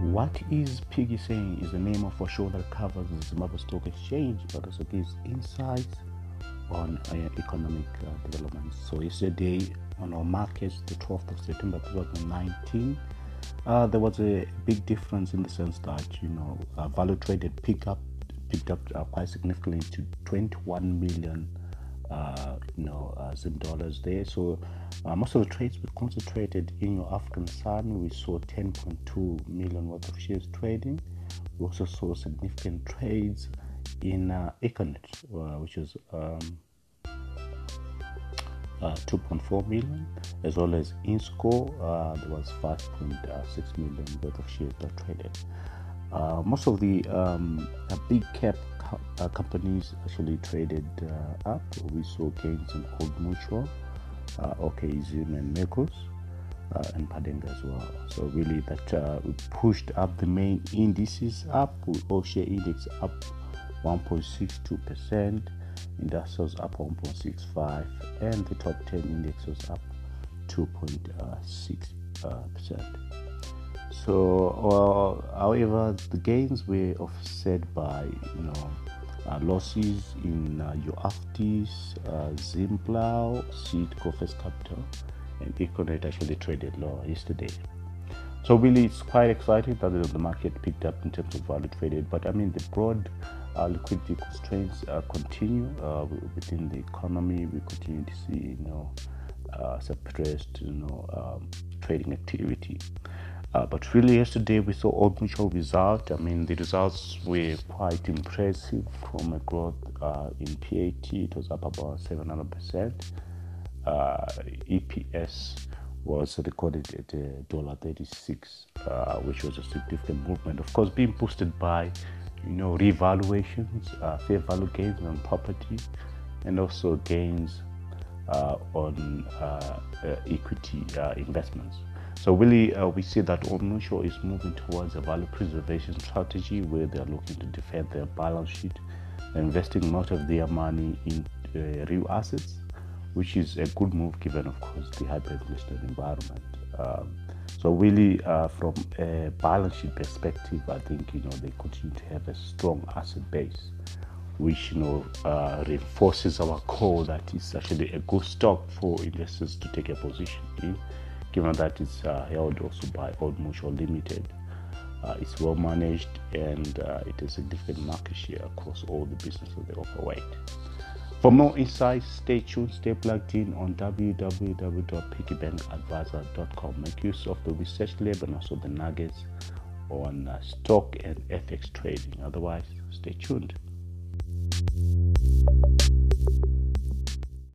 What is Piggy Saying is the name of a show that covers the Zimbabwe Stock Exchange, but also gives insights on economic developments. So yesterday on our markets, the 12th of September 2019, there was a big difference in the sense that, you know, value traded picked up quite significantly to 21 million Zim dollars there. So most of the trades were concentrated in your African Sun. We saw 10.2 million worth of shares trading. We also saw significant trades in Econet, which is 2.4 million, as well as Insco. There was 5.6 million worth of shares that traded. Most of the big cap companies actually traded up. We saw gains in Old Mutual, OKZIM and Mercos, and Padenga as well. So really that we pushed up the main indices up. All share index up 1.62%, industrials up 1.65%, and the top 10 indexes up 2.6%. So, however, the gains were offset by, losses in your Afdis, Zimplow, Seed Co, First Capital, and Econet actually traded low yesterday. So really, it's quite exciting that the market picked up in terms of value traded. But I mean, the broad liquidity constraints continue within the economy. We continue to see, suppressed, trading activity. But really yesterday we saw Old Mutual result. I mean, the results were quite impressive from a growth in PAT. It was up about 700%. EPS was recorded at $1.36, which was a significant movement. Of course, being boosted by, revaluations, fair value gains on property, and also gains on equity investments. So really, we see that Omnusho is moving towards a value preservation strategy where they are looking to defend their balance sheet, investing most of their money in real assets, which is a good move given, of course, the hyperinflationary environment. So really, from a balance sheet perspective, I think, they continue to have a strong asset base, which, reinforces our call that it's actually a good stock for investors to take a position in, given that it's held also by Old Mutual Limited. It's well managed and it has significant market share across all the businesses they operate. For more insights, stay tuned, stay plugged in on www.pickybankadvisor.com. Make use of the research lab and also the nuggets on stock and FX trading. Otherwise, stay tuned.